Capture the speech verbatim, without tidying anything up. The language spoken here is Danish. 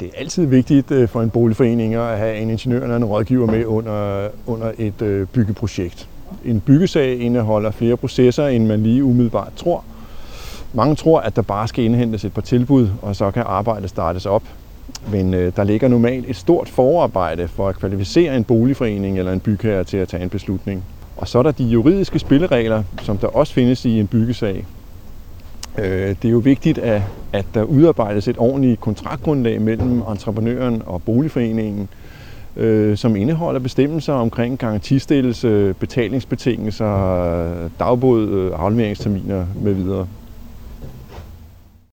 Det er altid vigtigt for en boligforening at have en ingeniør eller en rådgiver med under, under et byggeprojekt. En byggesag indeholder flere processer, end man lige umiddelbart tror. Mange tror, at der bare skal indhentes et par tilbud, og så kan arbejdet startes op. Men øh, der ligger normalt et stort forarbejde for at kvalificere en boligforening eller en bygherre til at tage en beslutning. Og så er der de juridiske spilleregler, som der også findes i en byggesag. Øh, det er jo vigtigt, at, at der udarbejdes et ordentligt kontraktgrundlag mellem entreprenøren og boligforeningen, øh, som indeholder bestemmelser omkring garantistillelse, betalingsbetingelser, dagbod, afleveringsterminer med videre.